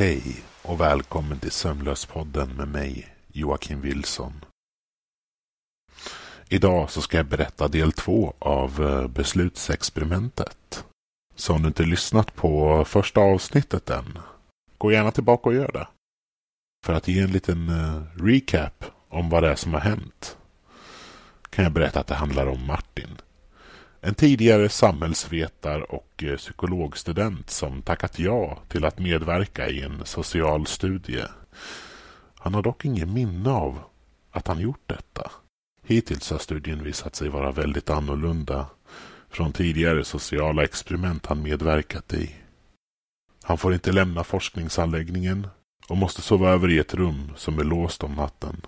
Hej och välkommen till Sömnlöspodden med mig, Joakim Wilson. Idag så ska jag berätta del 2 av beslutsexperimentet. Så om du inte lyssnat på första avsnittet än, gå gärna tillbaka och gör det. För att ge en liten recap om vad det är som har hänt kan jag berätta att det handlar om Martin. En tidigare samhällsvetar och psykologstudent som tackat ja till att medverka i en social studie. Han har dock ingen minne av att han gjort detta. Hittills har studien visat sig vara väldigt annorlunda från tidigare sociala experiment han medverkat i. Han får inte lämna forskningsanläggningen och måste sova över i ett rum som är låst om natten.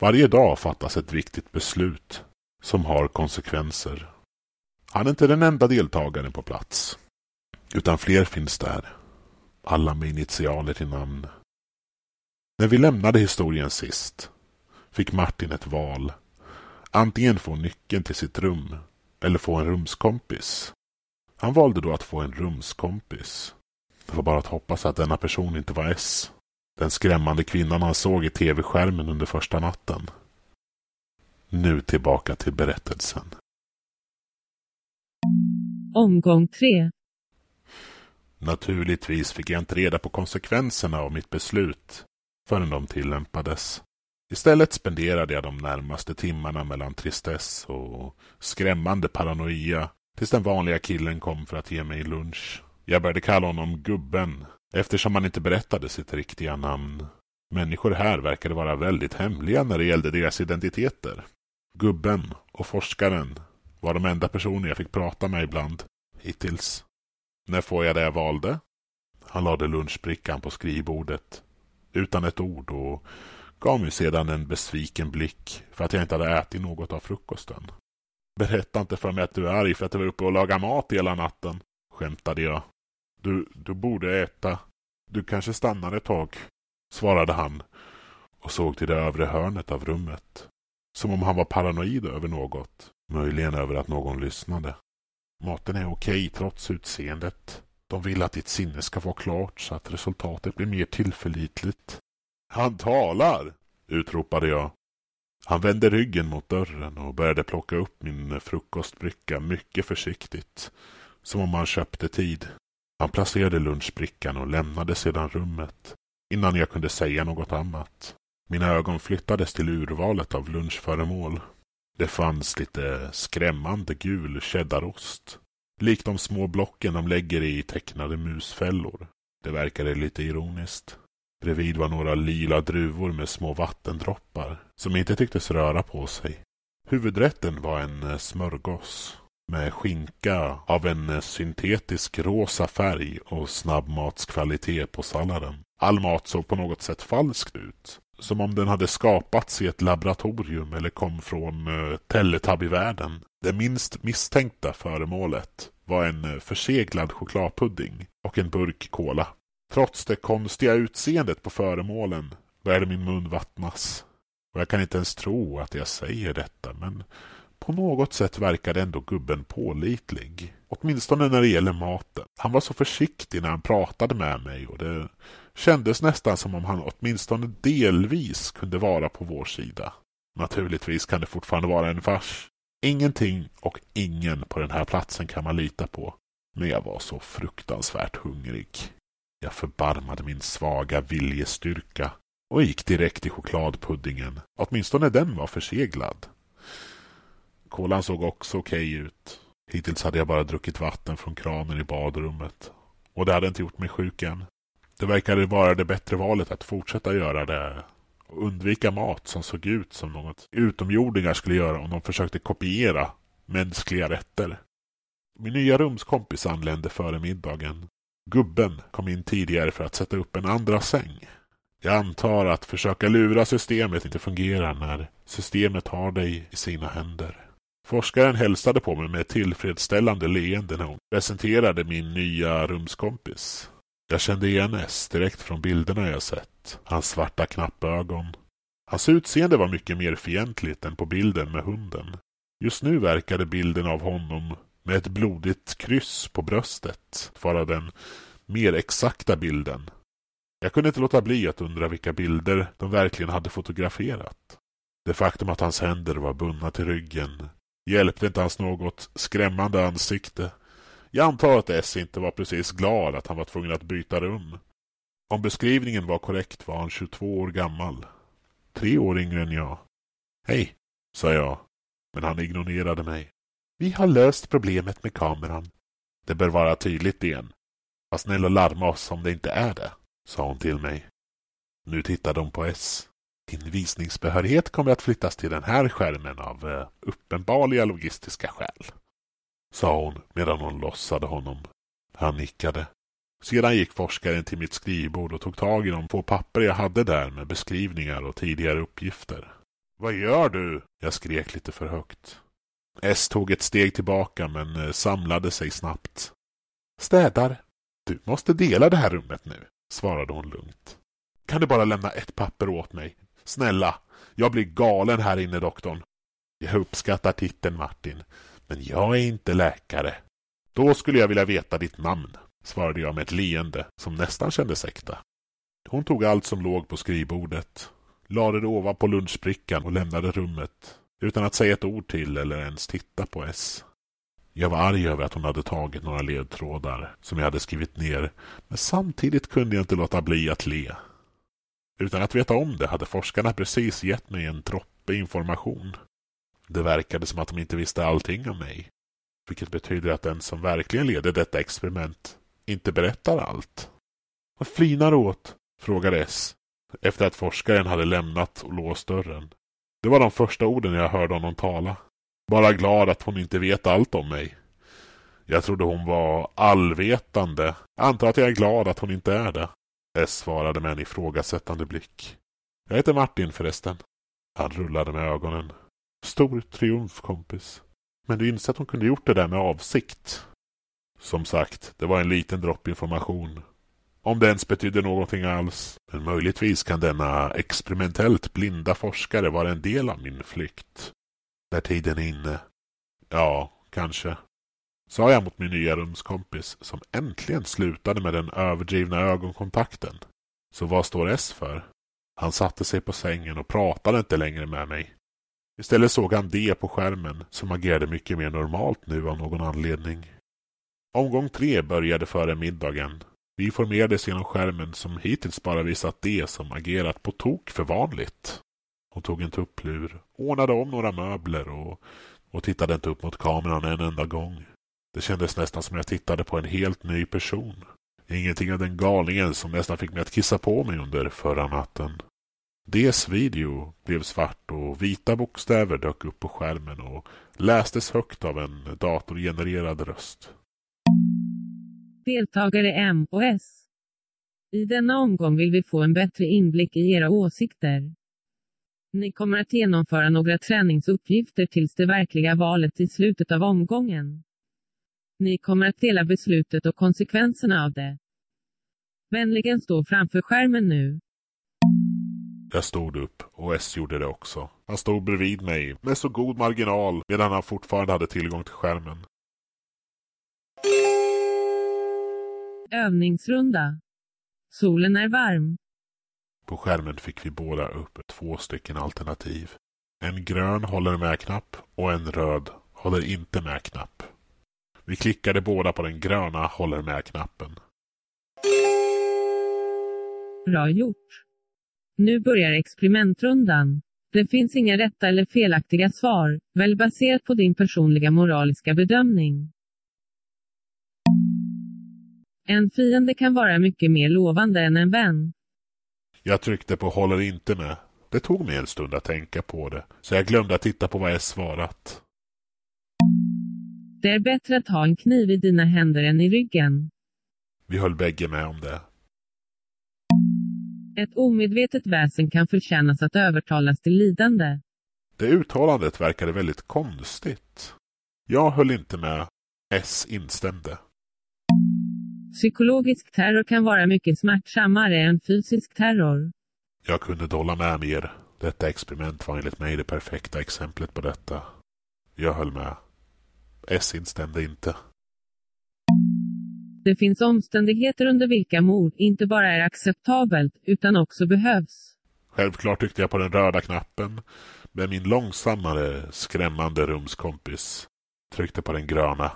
Varje dag fattas ett viktigt beslut som har konsekvenser. Han är inte den enda deltagaren på plats, utan fler finns där. Alla med initialer till namn. När vi lämnade historien sist fick Martin ett val. Antingen få nyckeln till sitt rum eller få en rumskompis. Han valde då att få en rumskompis. Det var bara att hoppas att denna person inte var S. Den skrämmande kvinnan han såg i tv-skärmen under första natten. Nu tillbaka till berättelsen. Omgång 3. Naturligtvis fick jag inte reda på konsekvenserna av mitt beslut förrän de tillämpades. Istället spenderade jag de närmaste timmarna mellan tristess och skrämmande paranoia tills den vanliga killen kom för att ge mig lunch. Jag började kalla honom gubben eftersom han inte berättade sitt riktiga namn. Människor här verkade vara väldigt hemliga när det gällde deras identiteter. Gubben och forskaren var de enda personer jag fick prata med ibland, hittills. När får jag det jag valde? Han lade lunchbrickan på skrivbordet, utan ett ord, och gav mig sedan en besviken blick för att jag inte hade ätit något av frukosten. Berätta inte för mig att du är arg för att du var uppe och laga mat hela natten, skämtade jag. Du borde äta. Du kanske stannar ett tag, svarade han och såg till det övre hörnet av rummet. Som om han var paranoid över något. Möjligen över att någon lyssnade. Maten är okej trots utseendet. De vill att ditt sinne ska vara klart så att resultatet blir mer tillförlitligt. Han talar! Utropade jag. Han vände ryggen mot dörren och började plocka upp min frukostbricka mycket försiktigt. Som om han köpte tid. Han placerade lunchbrickan och lämnade sedan rummet. Innan jag kunde säga något annat. Mina ögon flyttades till urvalet av lunchföremål. Det fanns lite skrämmande gul cheddarost. Likt de små blocken de lägger i tecknade musfällor. Det verkade lite ironiskt. Bredvid var några lila druvor med små vattendroppar som inte tycktes röra på sig. Huvudrätten var en smörgås med skinka av en syntetisk rosa färg och snabbmatskvalitet på salladen. All mat såg på något sätt falskt ut. Som om den hade skapats i ett laboratorium eller kom från Teletubby-världen. Det minst misstänkta föremålet var en förseglad chokladpudding och en burk cola. Trots det konstiga utseendet på föremålen började min mun vattnas. Och jag kan inte ens tro att jag säger detta, men på något sätt verkade ändå gubben pålitlig. Åtminstone när det gäller maten. Han var så försiktig när han pratade med mig och det kändes nästan som om han åtminstone delvis kunde vara på vår sida. Naturligtvis kan det fortfarande vara en fars. Ingenting och ingen på den här platsen kan man lita på. Men jag var så fruktansvärt hungrig. Jag förbarmade min svaga viljestyrka och gick direkt till chokladpuddingen. Åtminstone den var förseglad. Kolan såg också okej ut. Hittills hade jag bara druckit vatten från kranen i badrummet. Och det hade inte gjort mig sjuk än. Det verkade vara det bättre valet att fortsätta göra det. Och undvika mat som såg ut som något utomjordingar skulle göra om de försökte kopiera mänskliga rätter. Min nya rumskompis anlände före middagen. Gubben kom in tidigare för att sätta upp en andra säng. Jag antar att försöka lura systemet inte fungerar när systemet har dig i sina händer. Forskaren hälsade på mig med ett tillfredsställande leende när hon presenterade min nya rumskompis. Jag kände igen S direkt från bilderna jag sett. Hans svarta knappögon. Hans utseende var mycket mer fientligt än på bilden med hunden. Just nu verkade bilden av honom med ett blodigt kryss på bröstet vara den mer exakta bilden. Jag kunde inte låta bli att undra vilka bilder de verkligen hade fotograferat. Det faktum att hans händer var bundna till ryggen hjälpte inte hans något skrämmande ansikte. Jag antar att S inte var precis glad att han var tvungen att byta rum. Om beskrivningen var korrekt var han 22 år gammal. 3 år yngre än jag. Hej, sa jag. Men han ignorerade mig. Vi har löst problemet med kameran. Det bör vara tydligt igen. Var snäll och larma oss om det inte är det, sa hon till mig. Nu tittade hon på S. Din visningsbehörighet kommer att flyttas till den här skärmen av uppenbarliga logistiska skäl, sa hon medan hon lossade honom. Han nickade. Sedan gick forskaren till mitt skrivbord och tog tag i de få papper jag hade där med beskrivningar och tidigare uppgifter. Vad gör du? Jag skrek lite för högt. S tog ett steg tillbaka men samlade sig snabbt. Städar, du måste dela det här rummet nu, svarade hon lugnt. Kan du bara lämna ett papper åt mig? Snälla, jag blir galen här inne, doktorn. Jag uppskattar titeln Martin, men jag är inte läkare. Då skulle jag vilja veta ditt namn, svarade jag med ett leende som nästan kändes äkta. Hon tog allt som låg på skrivbordet, lade det ovanpå lunchbrickan och lämnade rummet utan att säga ett ord till eller ens titta på S. Jag var arg över att hon hade tagit några ledtrådar som jag hade skrivit ner, men samtidigt kunde jag inte låta bli att le. Utan att veta om det hade forskarna precis gett mig en droppe information. Det verkade som att de inte visste allting om mig, vilket betyder att den som verkligen leder detta experiment inte berättar allt. Vad flinar åt? Frågade S efter att forskaren hade lämnat och låst dörren. Det var de första orden jag hörde honom tala. Bara glad att hon inte vet allt om mig. Jag trodde hon var allvetande. Antar att jag är glad att hon inte är det. S svarade med en ifrågasättande blick. Jag heter Martin förresten. Han rullade med ögonen. Stor triumf, kompis. Men du inser att hon kunde gjort det där med avsikt. Som sagt, det var en liten dropp information. Om det ens betydde någonting alls. Men möjligtvis kan denna experimentellt blinda forskare vara en del av min flykt. När tiden är inne. Ja, kanske. Sa jag mot min nya rumskompis som äntligen slutade med den överdrivna ögonkontakten. Så vad står S för? Han satte sig på sängen och pratade inte längre med mig. Istället såg han det på skärmen som agerade mycket mer normalt nu av någon anledning. Omgång 3 började före middagen. Vi informerades genom skärmen som hittills bara visat det som agerat på tok för vanligt. Hon tog en tupplur, ordnade om några möbler och tittade inte upp mot kameran en enda gång. Det kändes nästan som jag tittade på en helt ny person. Ingenting av den galningen som nästan fick mig att kissa på mig under förra natten. Dess video blev svart och vita bokstäver dök upp på skärmen och lästes högt av en datorgenererad röst. Deltagare M och S. I denna omgång vill vi få en bättre inblick i era åsikter. Ni kommer att genomföra några träningsuppgifter tills det verkliga valet i slutet av omgången. Ni kommer att dela beslutet och konsekvenserna av det. Vänligen stå framför skärmen nu. Jag stod upp och S gjorde det också. Han stod bredvid mig med så god marginal medan han fortfarande hade tillgång till skärmen. Övningsrunda. Solen är varm. På skärmen fick vi båda upp 2 stycken alternativ. En grön håller med knapp och en röd håller inte med knapp. Vi klickade båda på den gröna håller med-knappen. Bra gjort. Nu börjar experimentrundan. Det finns inga rätta eller felaktiga svar, väl baserat på din personliga moraliska bedömning. En fiende kan vara mycket mer lovande än en vän. Jag tryckte på håller inte med. Det tog mig en stund att tänka på det, så jag glömde att titta på vad jag svarat. Det är bättre att ha en kniv i dina händer än i ryggen. Vi höll bägge med om det. Ett omedvetet väsen kan förtjänas att övertalas till lidande. Det uttalandet verkade väldigt konstigt. Jag höll inte med. S instämde. Psykologisk terror kan vara mycket smärtsammare än fysisk terror. Jag kunde dolla med mer. Detta experiment var enligt mig det perfekta exemplet på detta. Jag höll med. S instämde inte. Det finns omständigheter under vilka mord inte bara är acceptabelt utan också behövs. Självklart tryckte jag på den röda knappen, men min långsammare, skrämmande rumskompis tryckte på den gröna.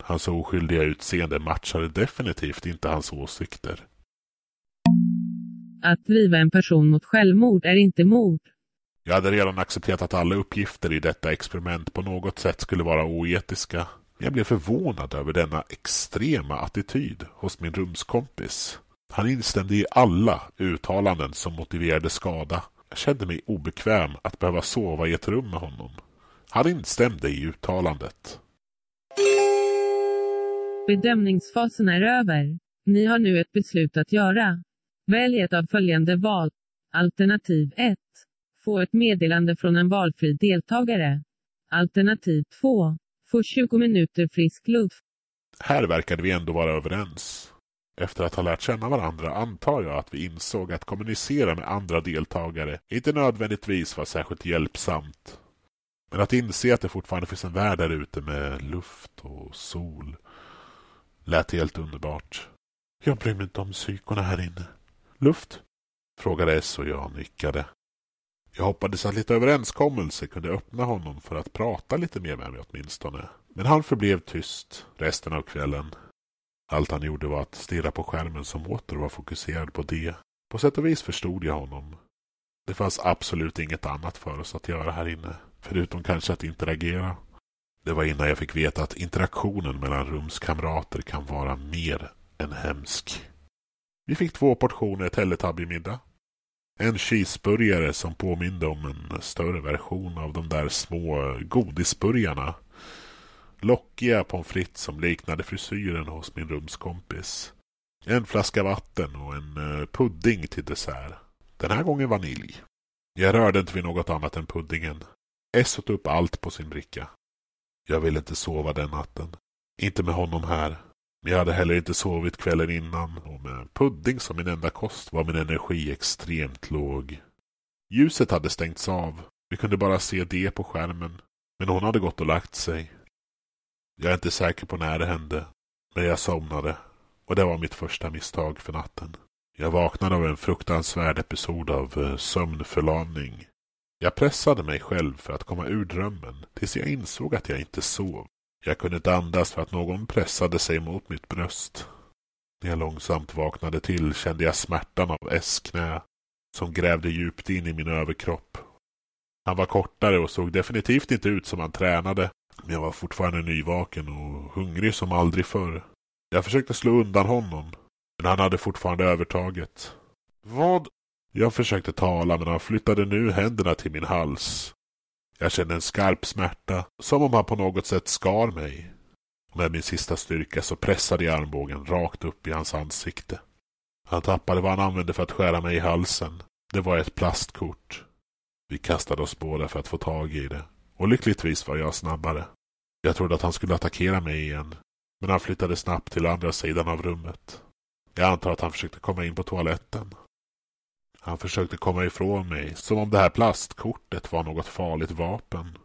Hans oskyldiga utseende matchade definitivt inte hans åsikter. Att driva en person mot självmord är inte mord. Jag hade redan accepterat att alla uppgifter i detta experiment på något sätt skulle vara oetiska. Jag blev förvånad över denna extrema attityd hos min rumskompis. Han instämde i alla uttalanden som motiverade skada. Jag kände mig obekväm att behöva sova i ett rum med honom. Han instämde i uttalandet. Bedömningsfasen är över. Ni har nu ett beslut att göra. Välj ett av följande val. Alternativ 1. Få ett meddelande från en valfri deltagare. Alternativ 2. Få 20 minuter frisk luft. Här verkade vi ändå vara överens. Efter att ha lärt känna varandra antar jag att vi insåg att kommunicera med andra deltagare inte nödvändigtvis var särskilt hjälpsamt. Men att inse att det fortfarande finns en värld där ute med luft och sol lät helt underbart. Jag bryr mig inte om psykorna här inne. Luft? Frågade S och jag nickade. Jag hoppades att lite överenskommelse kunde öppna honom för att prata lite mer med mig åtminstone. Men han förblev tyst resten av kvällen. Allt han gjorde var att stirra på skärmen som åter var fokuserad på det. På sätt och vis förstod jag honom. Det fanns absolut inget annat för oss att göra här inne, förutom kanske att interagera. Det var innan jag fick veta att interaktionen mellan rumskamrater kan vara mer än hemsk. Vi fick 2 portioner Teletubby-middag. En cheeseburgare som påminde om en större version av de där små godisburgarna. Lockiga pommes frites som liknade frisyren hos min rumskompis. En flaska vatten och en pudding till dessert. Den här gången vanilj. Jag rörde inte vid något annat än puddingen. S åt upp allt på sin bricka. Jag ville inte sova den natten. Inte med honom här. Men jag hade heller inte sovit kvällen innan och med pudding som min enda kost var min energi extremt låg. Ljuset hade stängts av. Vi kunde bara se det på skärmen. Men hon hade gått och lagt sig. Jag är inte säker på när det hände, men jag somnade och det var mitt första misstag för natten. Jag vaknade av en fruktansvärd episod av sömnförlamning. Jag pressade mig själv för att komma ur drömmen tills jag insåg att jag inte sov. Jag kunde inte andas för att någon pressade sig mot mitt bröst. När jag långsamt vaknade till kände jag smärtan av S-knä som grävde djupt in i min överkropp. Han var kortare och såg definitivt inte ut som han tränade. Men jag var fortfarande nyvaken och hungrig som aldrig förr. Jag försökte slå undan honom, men han hade fortfarande övertaget. Vad? Jag försökte tala, men han flyttade nu händerna till min hals. Jag kände en skarp smärta, som om han på något sätt skar mig. Med min sista styrka så pressade jag armbågen rakt upp i hans ansikte. Han tappade vad han använde för att skära mig i halsen. Det var ett plastkort. Vi kastade oss båda för att få tag i det. Och lyckligtvis var jag snabbare. Jag trodde att han skulle attackera mig igen. Men han flyttade snabbt till andra sidan av rummet. Jag antar att han försökte komma in på toaletten. Han försökte komma ifrån mig. Som om det här plastkortet var något farligt vapen.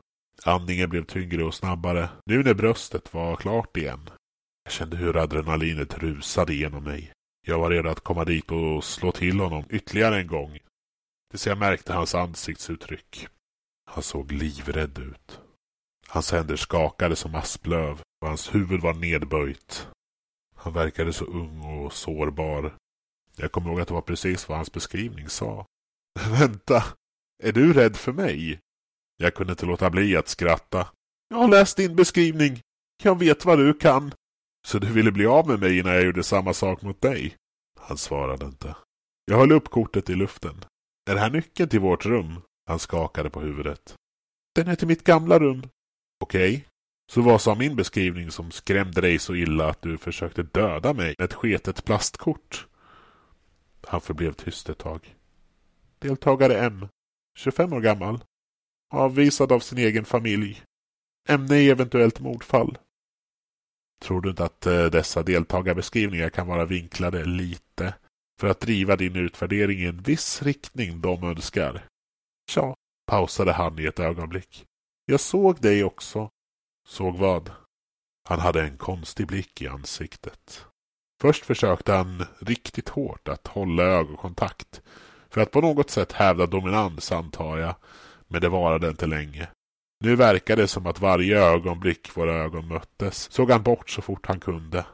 Andningen blev tyngre och snabbare. Nu när bröstet var klart igen. Jag kände hur adrenalinet rusade genom mig. Jag var redo att komma dit och slå till honom ytterligare en gång. Tills jag märkte hans ansiktsuttryck. Han såg livrädd ut. Hans händer skakade som asplöv och hans huvud var nedböjt. Han verkade så ung och sårbar. Jag kommer ihåg att det var precis vad hans beskrivning sa. Vänta, är du rädd för mig? Jag kunde inte låta bli att skratta. Jag har läst din beskrivning. Jag vet vad du kan. Så du ville bli av med mig när jag gjorde samma sak mot dig? Han svarade inte. Jag höll upp kortet i luften. Är det här nyckeln till vårt rum? Han skakade på huvudet. Den är till mitt gamla rum. Okej, så vad sa min beskrivning som skrämde dig så illa att du försökte döda mig med ett sketet plastkort? Han förblev tyst ett tag. Deltagare M, 25 år gammal. Avvisad av sin egen familj. Ämne i eventuellt mordfall. Tror du inte att dessa deltagarbeskrivningar kan vara vinklade lite för att driva din utvärdering i en viss riktning de önskar? Ja, pausade han i ett ögonblick. Jag såg dig också. Såg vad? Han hade en konstig blick i ansiktet. Först försökte han riktigt hårt att hålla ögonkontakt för att på något sätt hävda dominans, antar jag, men det varade inte länge. Nu verkade det som att varje ögonblick våra ögon möttes, såg han bort så fort han kunde.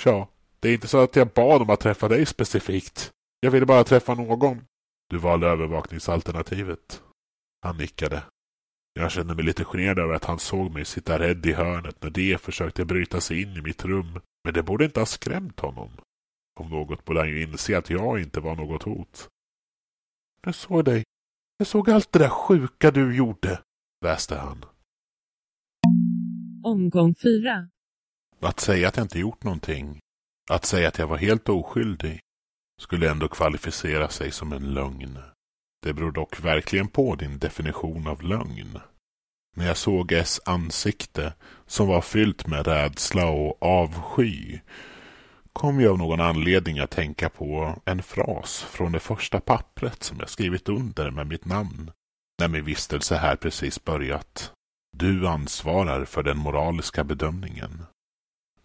Tja, det är inte så att jag bad om att träffa dig specifikt. Jag ville bara träffa någon. Du valde övervakningsalternativet. Han nickade. Jag kände mig lite generad över att han såg mig sitta rädd i hörnet när det försökte bryta sig in i mitt rum. Men det borde inte ha skrämt honom. Om något borde han ju inse att jag inte var något hot. Jag såg dig. Jag såg allt det där sjuka du gjorde, väste han. Omgång 4. Att säga att jag inte gjort någonting, att säga att jag var helt oskyldig, skulle ändå kvalificera sig som en lögn. Det beror dock verkligen på din definition av lögn. När jag såg S ansikte, som var fyllt med rädsla och avsky, kom jag av någon anledning att tänka på en fras från det första pappret som jag skrivit under med mitt namn, när min vistelse här precis börjat. Du ansvarar för den moraliska bedömningen.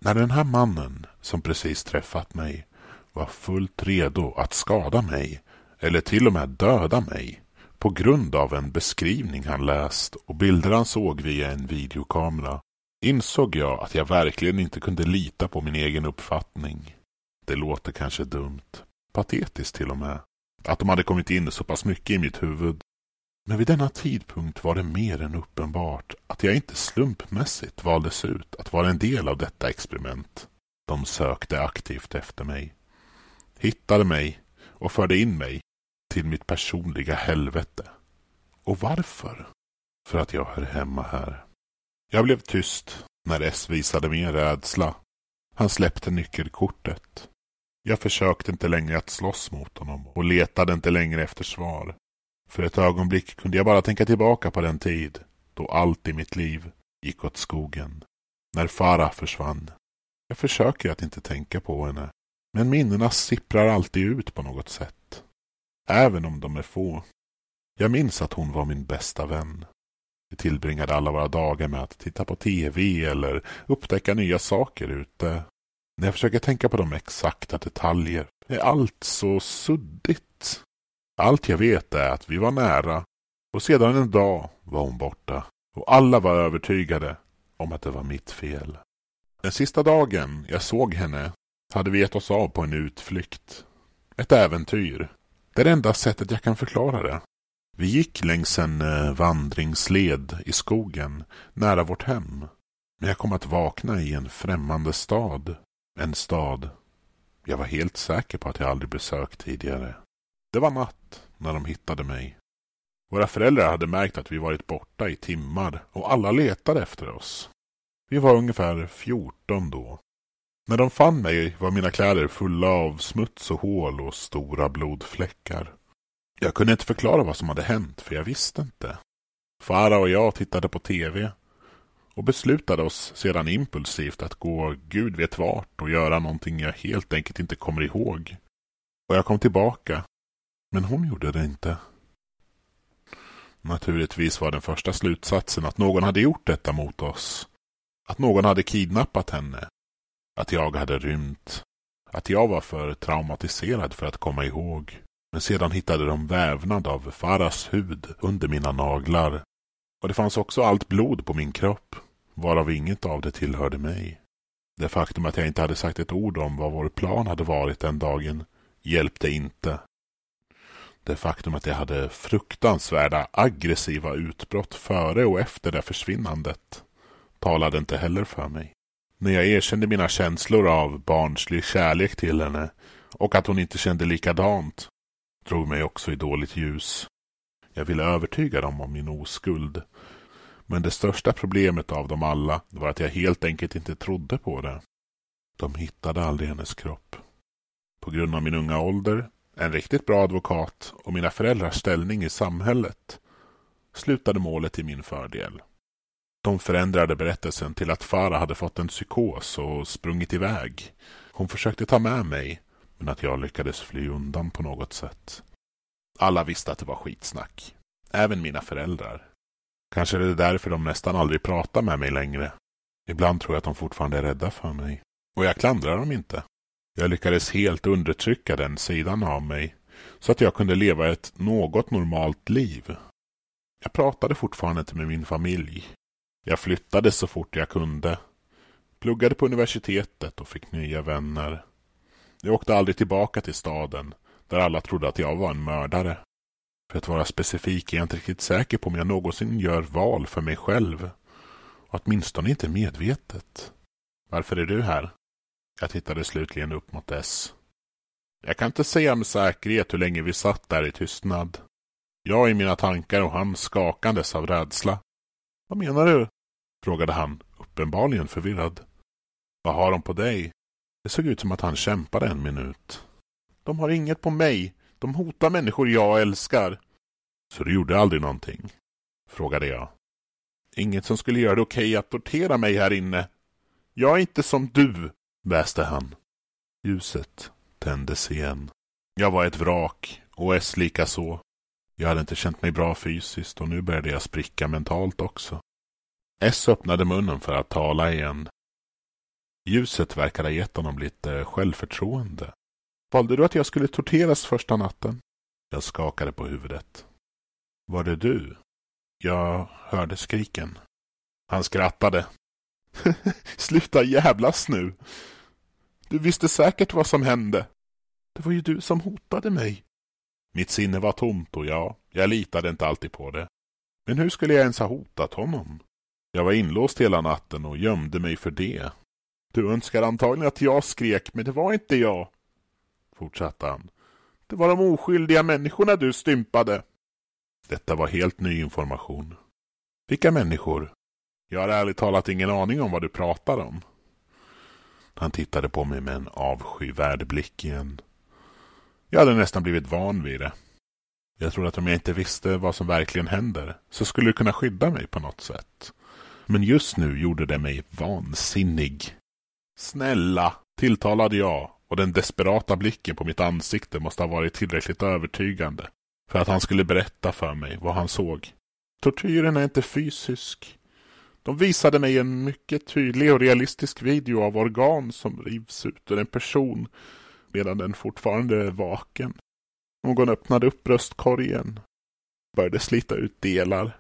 När den här mannen, som precis träffat mig, var fullt redo att skada mig, eller till och med döda mig, på grund av en beskrivning han läst och bilder han såg via en videokamera, insåg jag att jag verkligen inte kunde lita på min egen uppfattning. Det låter kanske dumt, patetiskt till och med, att de hade kommit in så pass mycket i mitt huvud. Men vid denna tidpunkt var det mer än uppenbart att jag inte slumpmässigt valdes ut att vara en del av detta experiment. De sökte aktivt efter mig, hittade mig och förde in mig till mitt personliga helvete. Och varför? För att jag hör hemma här. Jag blev tyst när S visade min rädsla. Han släppte nyckelkortet. Jag försökte inte längre att slåss mot honom och letade inte längre efter svar. För ett ögonblick kunde jag bara tänka tillbaka på den tid då allt i mitt liv gick åt skogen. När Fara försvann. Jag försöker att inte tänka på henne, men minnena sipprar alltid ut på något sätt. Även om de är få. Jag minns att hon var min bästa vän. Vi tillbringade alla våra dagar med att titta på tv eller upptäcka nya saker ute. När jag försöker tänka på de exakta detaljer är allt så suddigt. Allt jag vet är att vi var nära och sedan en dag var hon borta och alla var övertygade om att det var mitt fel. Den sista dagen jag såg henne hade vi gett oss av på en utflykt. Ett äventyr. Det är det enda sättet jag kan förklara det. Vi gick längs en vandringsled i skogen nära vårt hem. Men jag kom att vakna i en främmande stad. En stad jag var helt säker på att jag aldrig besökt tidigare. Det var natt när de hittade mig. Våra föräldrar hade märkt att vi varit borta i timmar och alla letade efter oss. Vi var ungefär 14 då. När de fann mig var mina kläder fulla av smuts och hål och stora blodfläckar. Jag kunde inte förklara vad som hade hänt för jag visste inte. Fara och jag tittade på tv och beslutade oss sedan impulsivt att gå gud vet vart och göra någonting jag helt enkelt inte kommer ihåg. Och jag kom tillbaka. Men hon gjorde det inte. Naturligtvis var den första slutsatsen att någon hade gjort detta mot oss. Att någon hade kidnappat henne. Att jag hade rymt. Att jag var för traumatiserad för att komma ihåg. Men sedan hittade de vävnad av Faras hud under mina naglar. Och det fanns också allt blod på min kropp. Varav inget av det tillhörde mig. Det faktum att jag inte hade sagt ett ord om vad vår plan hade varit den dagen hjälpte inte. Det faktum att jag hade fruktansvärda aggressiva utbrott före och efter det försvinnandet talade inte heller för mig. När jag erkände mina känslor av barnslig kärlek till henne och att hon inte kände likadant drog mig också i dåligt ljus. Jag ville övertyga dem om min oskuld. Men det största problemet av dem alla var att jag helt enkelt inte trodde på det. De hittade aldrig hennes kropp. På grund av min unga ålder, en riktigt bra advokat och mina föräldrars ställning i samhället slutade målet i min fördel. De förändrade berättelsen till att Fara hade fått en psykos och sprungit iväg. Hon försökte ta med mig, men att jag lyckades fly undan på något sätt. Alla visste att det var skitsnack. Även mina föräldrar. Kanske är det därför de nästan aldrig pratar med mig längre. Ibland tror jag att de fortfarande är rädda för mig. Och jag klandrar dem inte. Jag lyckades helt undertrycka den sidan av mig så att jag kunde leva ett något normalt liv. Jag pratade fortfarande inte med min familj. Jag flyttade så fort jag kunde. Pluggade på universitetet och fick nya vänner. Jag åkte aldrig tillbaka till staden där alla trodde att jag var en mördare. För att vara specifik är jag inte riktigt säker på om jag någonsin gör val för mig själv. Åtminstone inte medvetet. Varför är du här? Jag tittade slutligen upp mot S. Jag kan inte säga med säkerhet hur länge vi satt där i tystnad. Jag i mina tankar och han skakandes av rädsla. Vad menar du? Frågade han, uppenbarligen förvirrad. Vad har de på dig? Det såg ut som att han kämpade en minut. De har inget på mig. De hotar människor jag älskar. Så du gjorde aldrig någonting? Frågade jag. Inget som skulle göra det okej att tortera mig här inne. Jag är inte som du, väste han. Ljuset tändes igen. Jag var ett vrak och S lika så. Jag hade inte känt mig bra fysiskt och nu började jag spricka mentalt också. S öppnade munnen för att tala igen. Ljuset verkade ha gett honom lite självförtroende. Valde du att jag skulle torteras första natten? Jag skakade på huvudet. Var det du? Jag hörde skriken. Han skrattade. Sluta jävlas nu. Du visste säkert vad som hände. Det var ju du som hotade mig. Mitt sinne var tomt och jag litade inte alltid på det. Men hur skulle jag ens ha hotat honom? Jag var inlåst hela natten och gömde mig för det. Du önskar antagligen att jag skrek, men det var inte jag. Fortsatte han. Det var de oskyldiga människorna du stympade. Detta var helt ny information. Vilka människor? Jag har ärligt talat ingen aning om vad du pratar om. Han tittade på mig med en avskyvärd blick igen. Jag hade nästan blivit van vid det. Jag trodde att om jag inte visste vad som verkligen händer så skulle det kunna skydda mig på något sätt. Men just nu gjorde det mig vansinnig. Snälla, tilltalade jag och den desperata blicken på mitt ansikte måste ha varit tillräckligt övertygande för att han skulle berätta för mig vad han såg. Tortyren är inte fysisk. De visade mig en mycket tydlig och realistisk video av organ som rivs ut ur en person medan den fortfarande är vaken. Någon öppnade upp bröstkorgen. Började slita ut delar.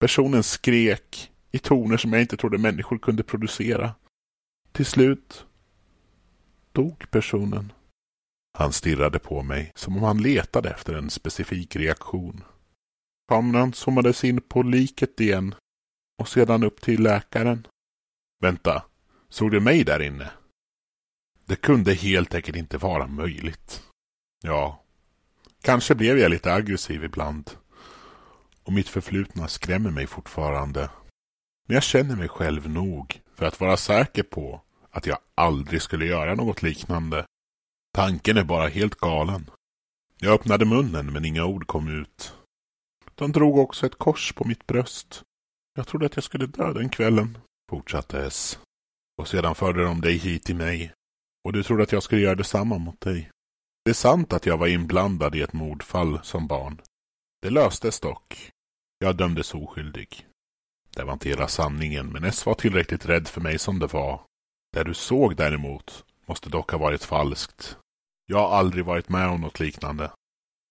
Personen skrek i toner som jag inte trodde människor kunde producera. Till slut dog personen. Han stirrade på mig som om han letade efter en specifik reaktion. Kameran zoomades in på liket igen. Och sedan upp till läkaren. Vänta, såg du mig där inne? Det kunde helt enkelt inte vara möjligt. Ja, kanske blev jag lite aggressiv ibland. Och mitt förflutna skrämmer mig fortfarande. Men jag känner mig själv nog för att vara säker på att jag aldrig skulle göra något liknande. Tanken är bara helt galen. Jag öppnade munnen men inga ord kom ut. De drog också ett kors på mitt bröst. Jag trodde att jag skulle dö den kvällen, fortsatte S. Och sedan förde de dig hit till mig. Och du trodde att jag skulle göra detsamma mot dig. Det är sant att jag var inblandad i ett mordfall som barn. Det löstes dock. Jag dömdes oskyldig. Det var inte hela sanningen, men S var tillräckligt rädd för mig som det var. Det du såg däremot måste dock ha varit falskt. Jag har aldrig varit med om något liknande.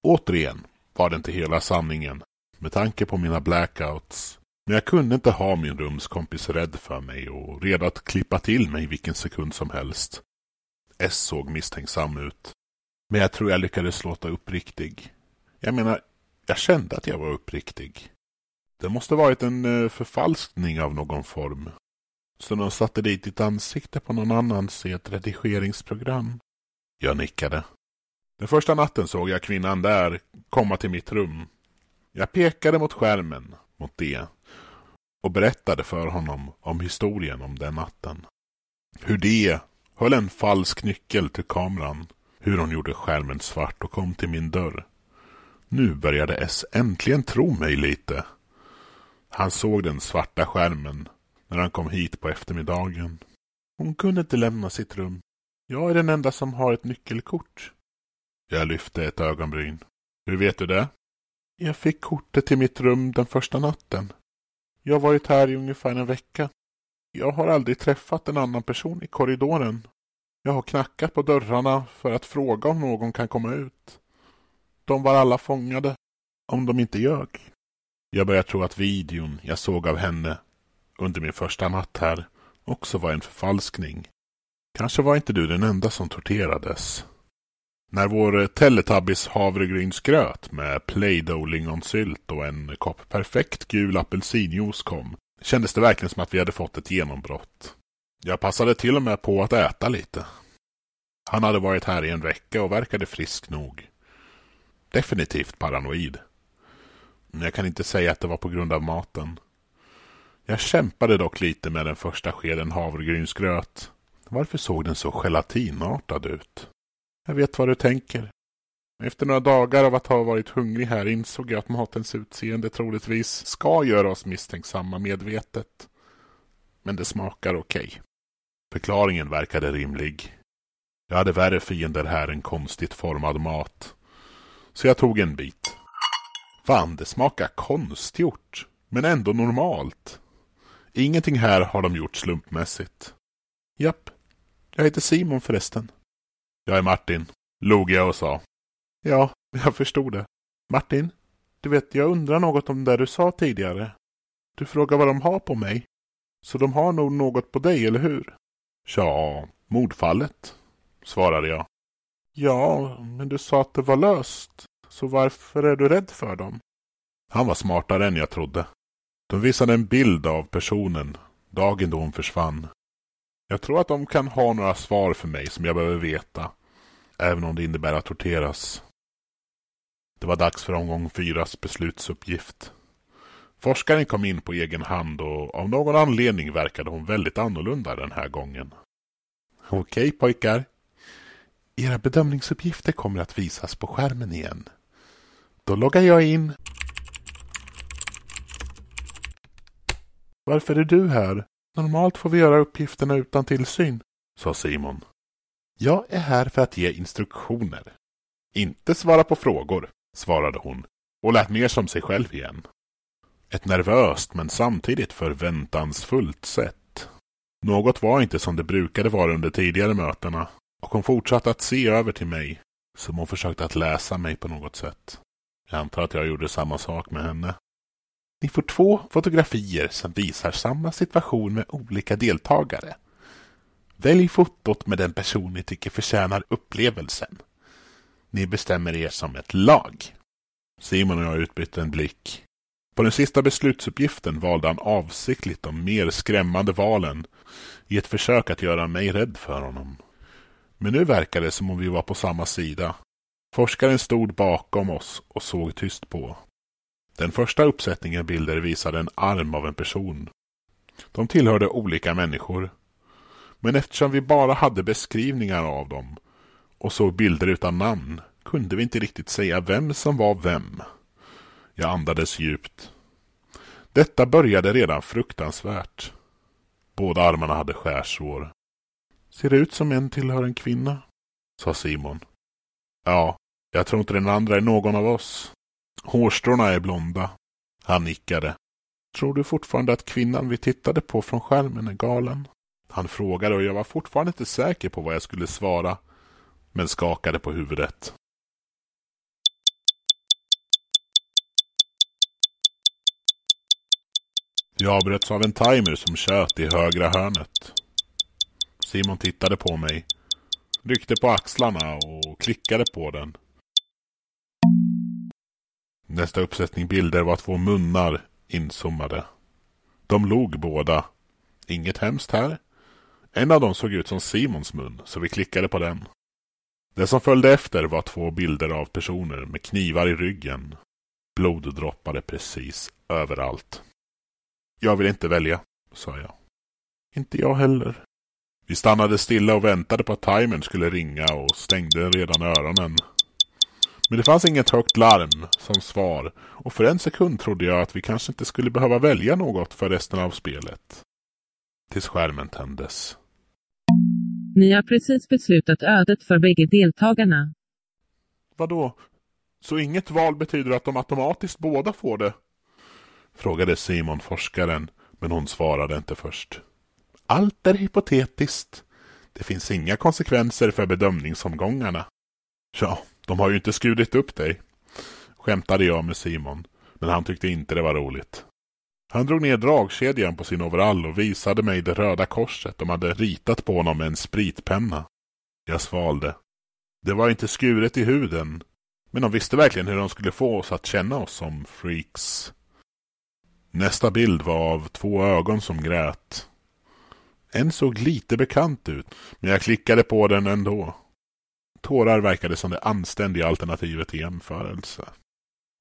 Återigen var det inte hela sanningen, med tanke på mina blackouts. Men jag kunde inte ha min rumskompis rädd för mig och redo att klippa till mig vilken sekund som helst. S såg misstänksam ut. Men jag tror jag lyckades låta uppriktig. Jag menar, jag kände att jag var uppriktig. Det måste varit en förfalskning av någon form. Så de satte dit ditt ansikte på någon annans i ett redigeringsprogram. Jag nickade. Den första natten såg jag kvinnan där komma till mitt rum. Jag pekade mot skärmen, mot det. Och berättade för honom om historien om den natten. Hur det höll en falsk nyckel till kameran. Hur hon gjorde skärmen svart och kom till min dörr. Nu började S äntligen tro mig lite. Han såg den svarta skärmen när han kom hit på eftermiddagen. Hon kunde inte lämna sitt rum. Jag är den enda som har ett nyckelkort. Jag lyfte ett ögonbryn. Hur vet du det? Jag fick kortet till mitt rum den första natten. Jag har varit här i ungefär en vecka. Jag har aldrig träffat en annan person i korridoren. Jag har knackat på dörrarna för att fråga om någon kan komma ut. De var alla fångade, om de inte ljög. Jag börjar tro att videon jag såg av henne under min första natt här också var en förfalskning. Kanske var inte du den enda som torterades. När vår Teletubbies havregrynsgröt med Play-Doh-lingonsylt och en kopp perfekt gul apelsinjuice kom, kändes det verkligen som att vi hade fått ett genombrott. Jag passade till och med på att äta lite. Han hade varit här i en vecka och verkade frisk nog. Definitivt paranoid. Men jag kan inte säga att det var på grund av maten. Jag kämpade dock lite med den första skeden havregrynsgröt. Varför såg den så gelatinartad ut? Jag vet vad du tänker. Efter några dagar av att ha varit hungrig här insåg jag att matens utseende troligtvis ska göra oss misstänksamma medvetet. Men det smakar okej. Förklaringen verkade rimlig. Jag hade värre fiender här än konstigt formad mat. Så jag tog en bit. Fan, det smakar konstgjort. Men ändå normalt. Ingenting här har de gjort slumpmässigt. Japp, jag heter Simon förresten. Jag är Martin, log jag och sa. Ja, jag förstod det. Martin, du vet, jag undrar något om det du sa tidigare. Du frågar vad de har på mig. Så de har nog något på dig, eller hur? Ja, mordfallet, svarade jag. Ja, men du sa att det var löst. Så varför är du rädd för dem? Han var smartare än jag trodde. De visade en bild av personen dagen då hon försvann. Jag tror att de kan ha några svar för mig som jag behöver veta, även om det innebär att torteras. Det var dags för omgång 4:s beslutsuppgift. Forskaren kom in på egen hand och av någon anledning verkade hon väldigt annorlunda den här gången. Okej pojkar, era bedömningsuppgifter kommer att visas på skärmen igen. Då loggar jag in. Varför är du här? Normalt får vi göra uppgifterna utan tillsyn, sa Simon. Jag är här för att ge instruktioner. Inte svara på frågor, svarade hon och lät mer som sig själv igen. Ett nervöst men samtidigt förväntansfullt sätt. Något var inte som det brukade vara under tidigare mötena och hon fortsatte att se över till mig som hon försökte att läsa mig på något sätt. Jag antar att jag gjorde samma sak med henne. Ni får 2 fotografier som visar samma situation med olika deltagare. Välj fotot med den person ni tycker förtjänar upplevelsen. Ni bestämmer er som ett lag. Simon och jag utbytte en blick. På den sista beslutsuppgiften valde han avsiktligt de mer skrämmande valen i ett försök att göra mig rädd för honom. Men nu verkade det som om vi var på samma sida. Forskaren stod bakom oss och såg tyst på. Den första uppsättningen bilder visade en arm av en person. De tillhörde olika människor. Men eftersom vi bara hade beskrivningar av dem och såg bilder utan namn kunde vi inte riktigt säga vem som var vem. Jag andades djupt. Detta började redan fruktansvärt. Båda armarna hade skärsår. Ser det ut som en tillhör en kvinna? Sa Simon. Ja, jag tror inte den andra är någon av oss. Hårstråna är blonda. Han nickade. Tror du fortfarande att kvinnan vi tittade på från skärmen är galen? Han frågade och jag var fortfarande inte säker på vad jag skulle svara, men skakade på huvudet. Jag avbröts av en timer som tjöt i högra hörnet. Simon tittade på mig, ryckte på axlarna och klickade på den. Nästa uppsättning bilder var 2 munnar inzoomade. De log båda. Inget hemskt här. En av dem såg ut som Simons mun, så vi klickade på den. Det som följde efter var 2 bilder av personer med knivar i ryggen. Blod droppade precis överallt. Jag vill inte välja, sa jag. Inte jag heller. Vi stannade stilla och väntade på att timern skulle ringa och stängde redan öronen. Men det fanns inget högt larm som svar och för en sekund trodde jag att vi kanske inte skulle behöva välja något för resten av spelet. Tills skärmen tändes. Ni har precis beslutat ödet för bägge deltagarna. Vadå? Så inget val betyder att de automatiskt båda får det? Frågade Simon forskaren, men hon svarade inte först. Allt är hypotetiskt. Det finns inga konsekvenser för bedömningsomgångarna. Ja, de har ju inte skurit upp dig, skämtade jag med Simon, men han tyckte inte det var roligt. Han drog ner dragkedjan på sin overall och visade mig det röda korset de hade ritat på honom med en spritpenna. Jag svalde. Det var inte skuret i huden, men de visste verkligen hur de skulle få oss att känna oss som freaks. Nästa bild var av två ögon som grät. En såg lite bekant ut, men jag klickade på den ändå. Tårar verkade som det anständiga alternativet i jämförelse.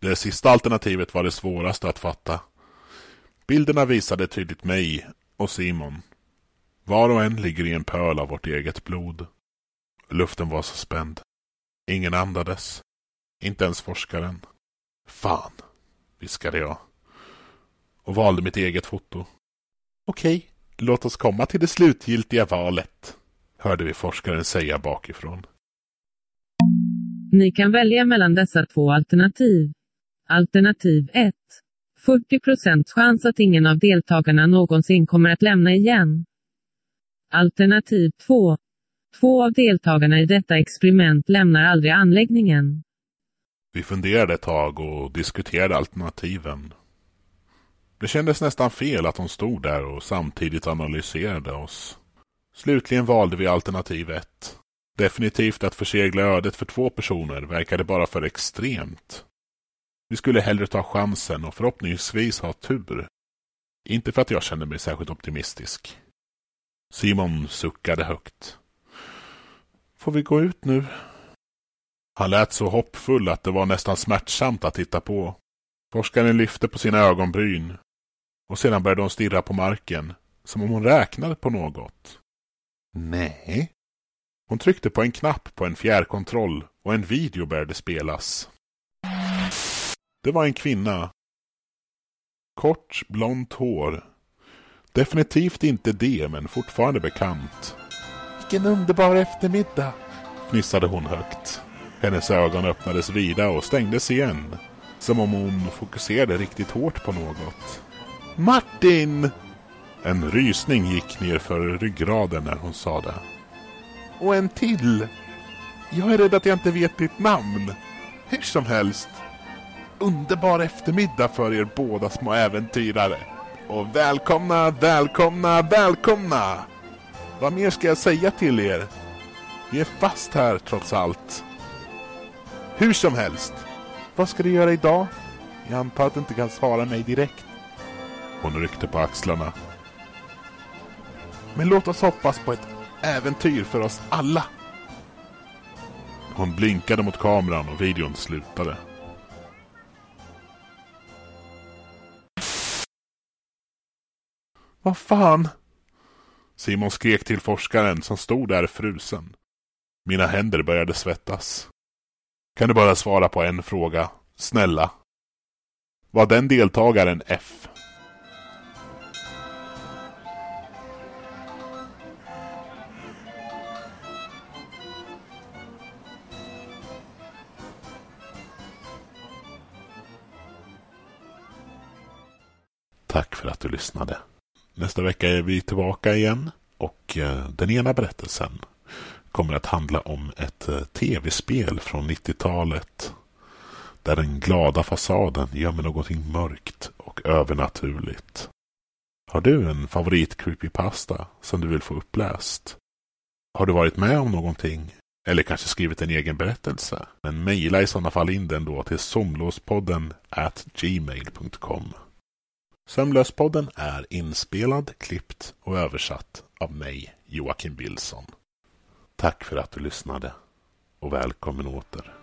Det sista alternativet var det svåraste att fatta. Bilderna visade tydligt mig och Simon. Var och en ligger i en pöl av vårt eget blod. Luften var så spänd. Ingen andades. Inte ens forskaren. Fan, viskade jag. Och valde mitt eget foto. Okej, låt oss komma till det slutgiltiga valet, hörde vi forskaren säga bakifrån. Ni kan välja mellan dessa två alternativ. Alternativ 1. 40% chans att ingen av deltagarna någonsin kommer att lämna igen. Alternativ 2. 2 av deltagarna i detta experiment lämnar aldrig anläggningen. Vi funderade ett tag och diskuterade alternativen. Det kändes nästan fel att hon stod där och samtidigt analyserade oss. Slutligen valde vi alternativ 1. Definitivt att försegla ödet för 2 personer verkade bara för extremt. Vi skulle hellre ta chansen och förhoppningsvis ha tur. Inte för att jag kände mig särskilt optimistisk. Simon suckade högt. Får vi gå ut nu? Han lät så hoppfull att det var nästan smärtsamt att titta på. Forskaren lyfte på sina ögonbryn och sedan började hon stirra på marken som om hon räknade på något. Nej. Hon tryckte på en knapp på en fjärrkontroll och en video började spelas. Det var en kvinna. Kort, blont hår. Definitivt inte det, men fortfarande bekant. Vilken underbar eftermiddag, fnissade hon högt. Hennes ögon öppnades vida och stängdes igen, som om hon fokuserade riktigt hårt på något. Martin! En rysning gick ner för ryggraden när hon sa det. Och en till. Jag är rädd att jag inte vet ditt namn. Hur som helst. Underbar eftermiddag för er båda små äventyrare. Och välkomna, välkomna, välkomna! Vad mer ska jag säga till er? Vi är fast här trots allt. Hur som helst. Vad ska du göra idag? Jag antar att du inte kan svara mig direkt. Hon ryckte på axlarna. Men låt oss hoppas på ett äventyr för oss alla. Hon blinkade mot kameran och videon slutade. Vad fan? Simon skrek till forskaren som stod där frusen. Mina händer började svettas. Kan du bara svara på en fråga? Snälla. Var den deltagaren F? Tack för att du lyssnade. Nästa vecka är vi tillbaka igen och den ena berättelsen kommer att handla om ett tv-spel från 90-talet där den glada fasaden gömmer någonting mörkt och övernaturligt. Har du en favorit creepypasta som du vill få uppläst? Har du varit med om någonting? Eller kanske skrivit en egen berättelse? Men mejla i sådana fall in den då till somlåspodden@gmail.com. Sömnlöspodden är inspelad, klippt och översatt av mig, Joakim Wilson. Tack för att du lyssnade och välkommen åter.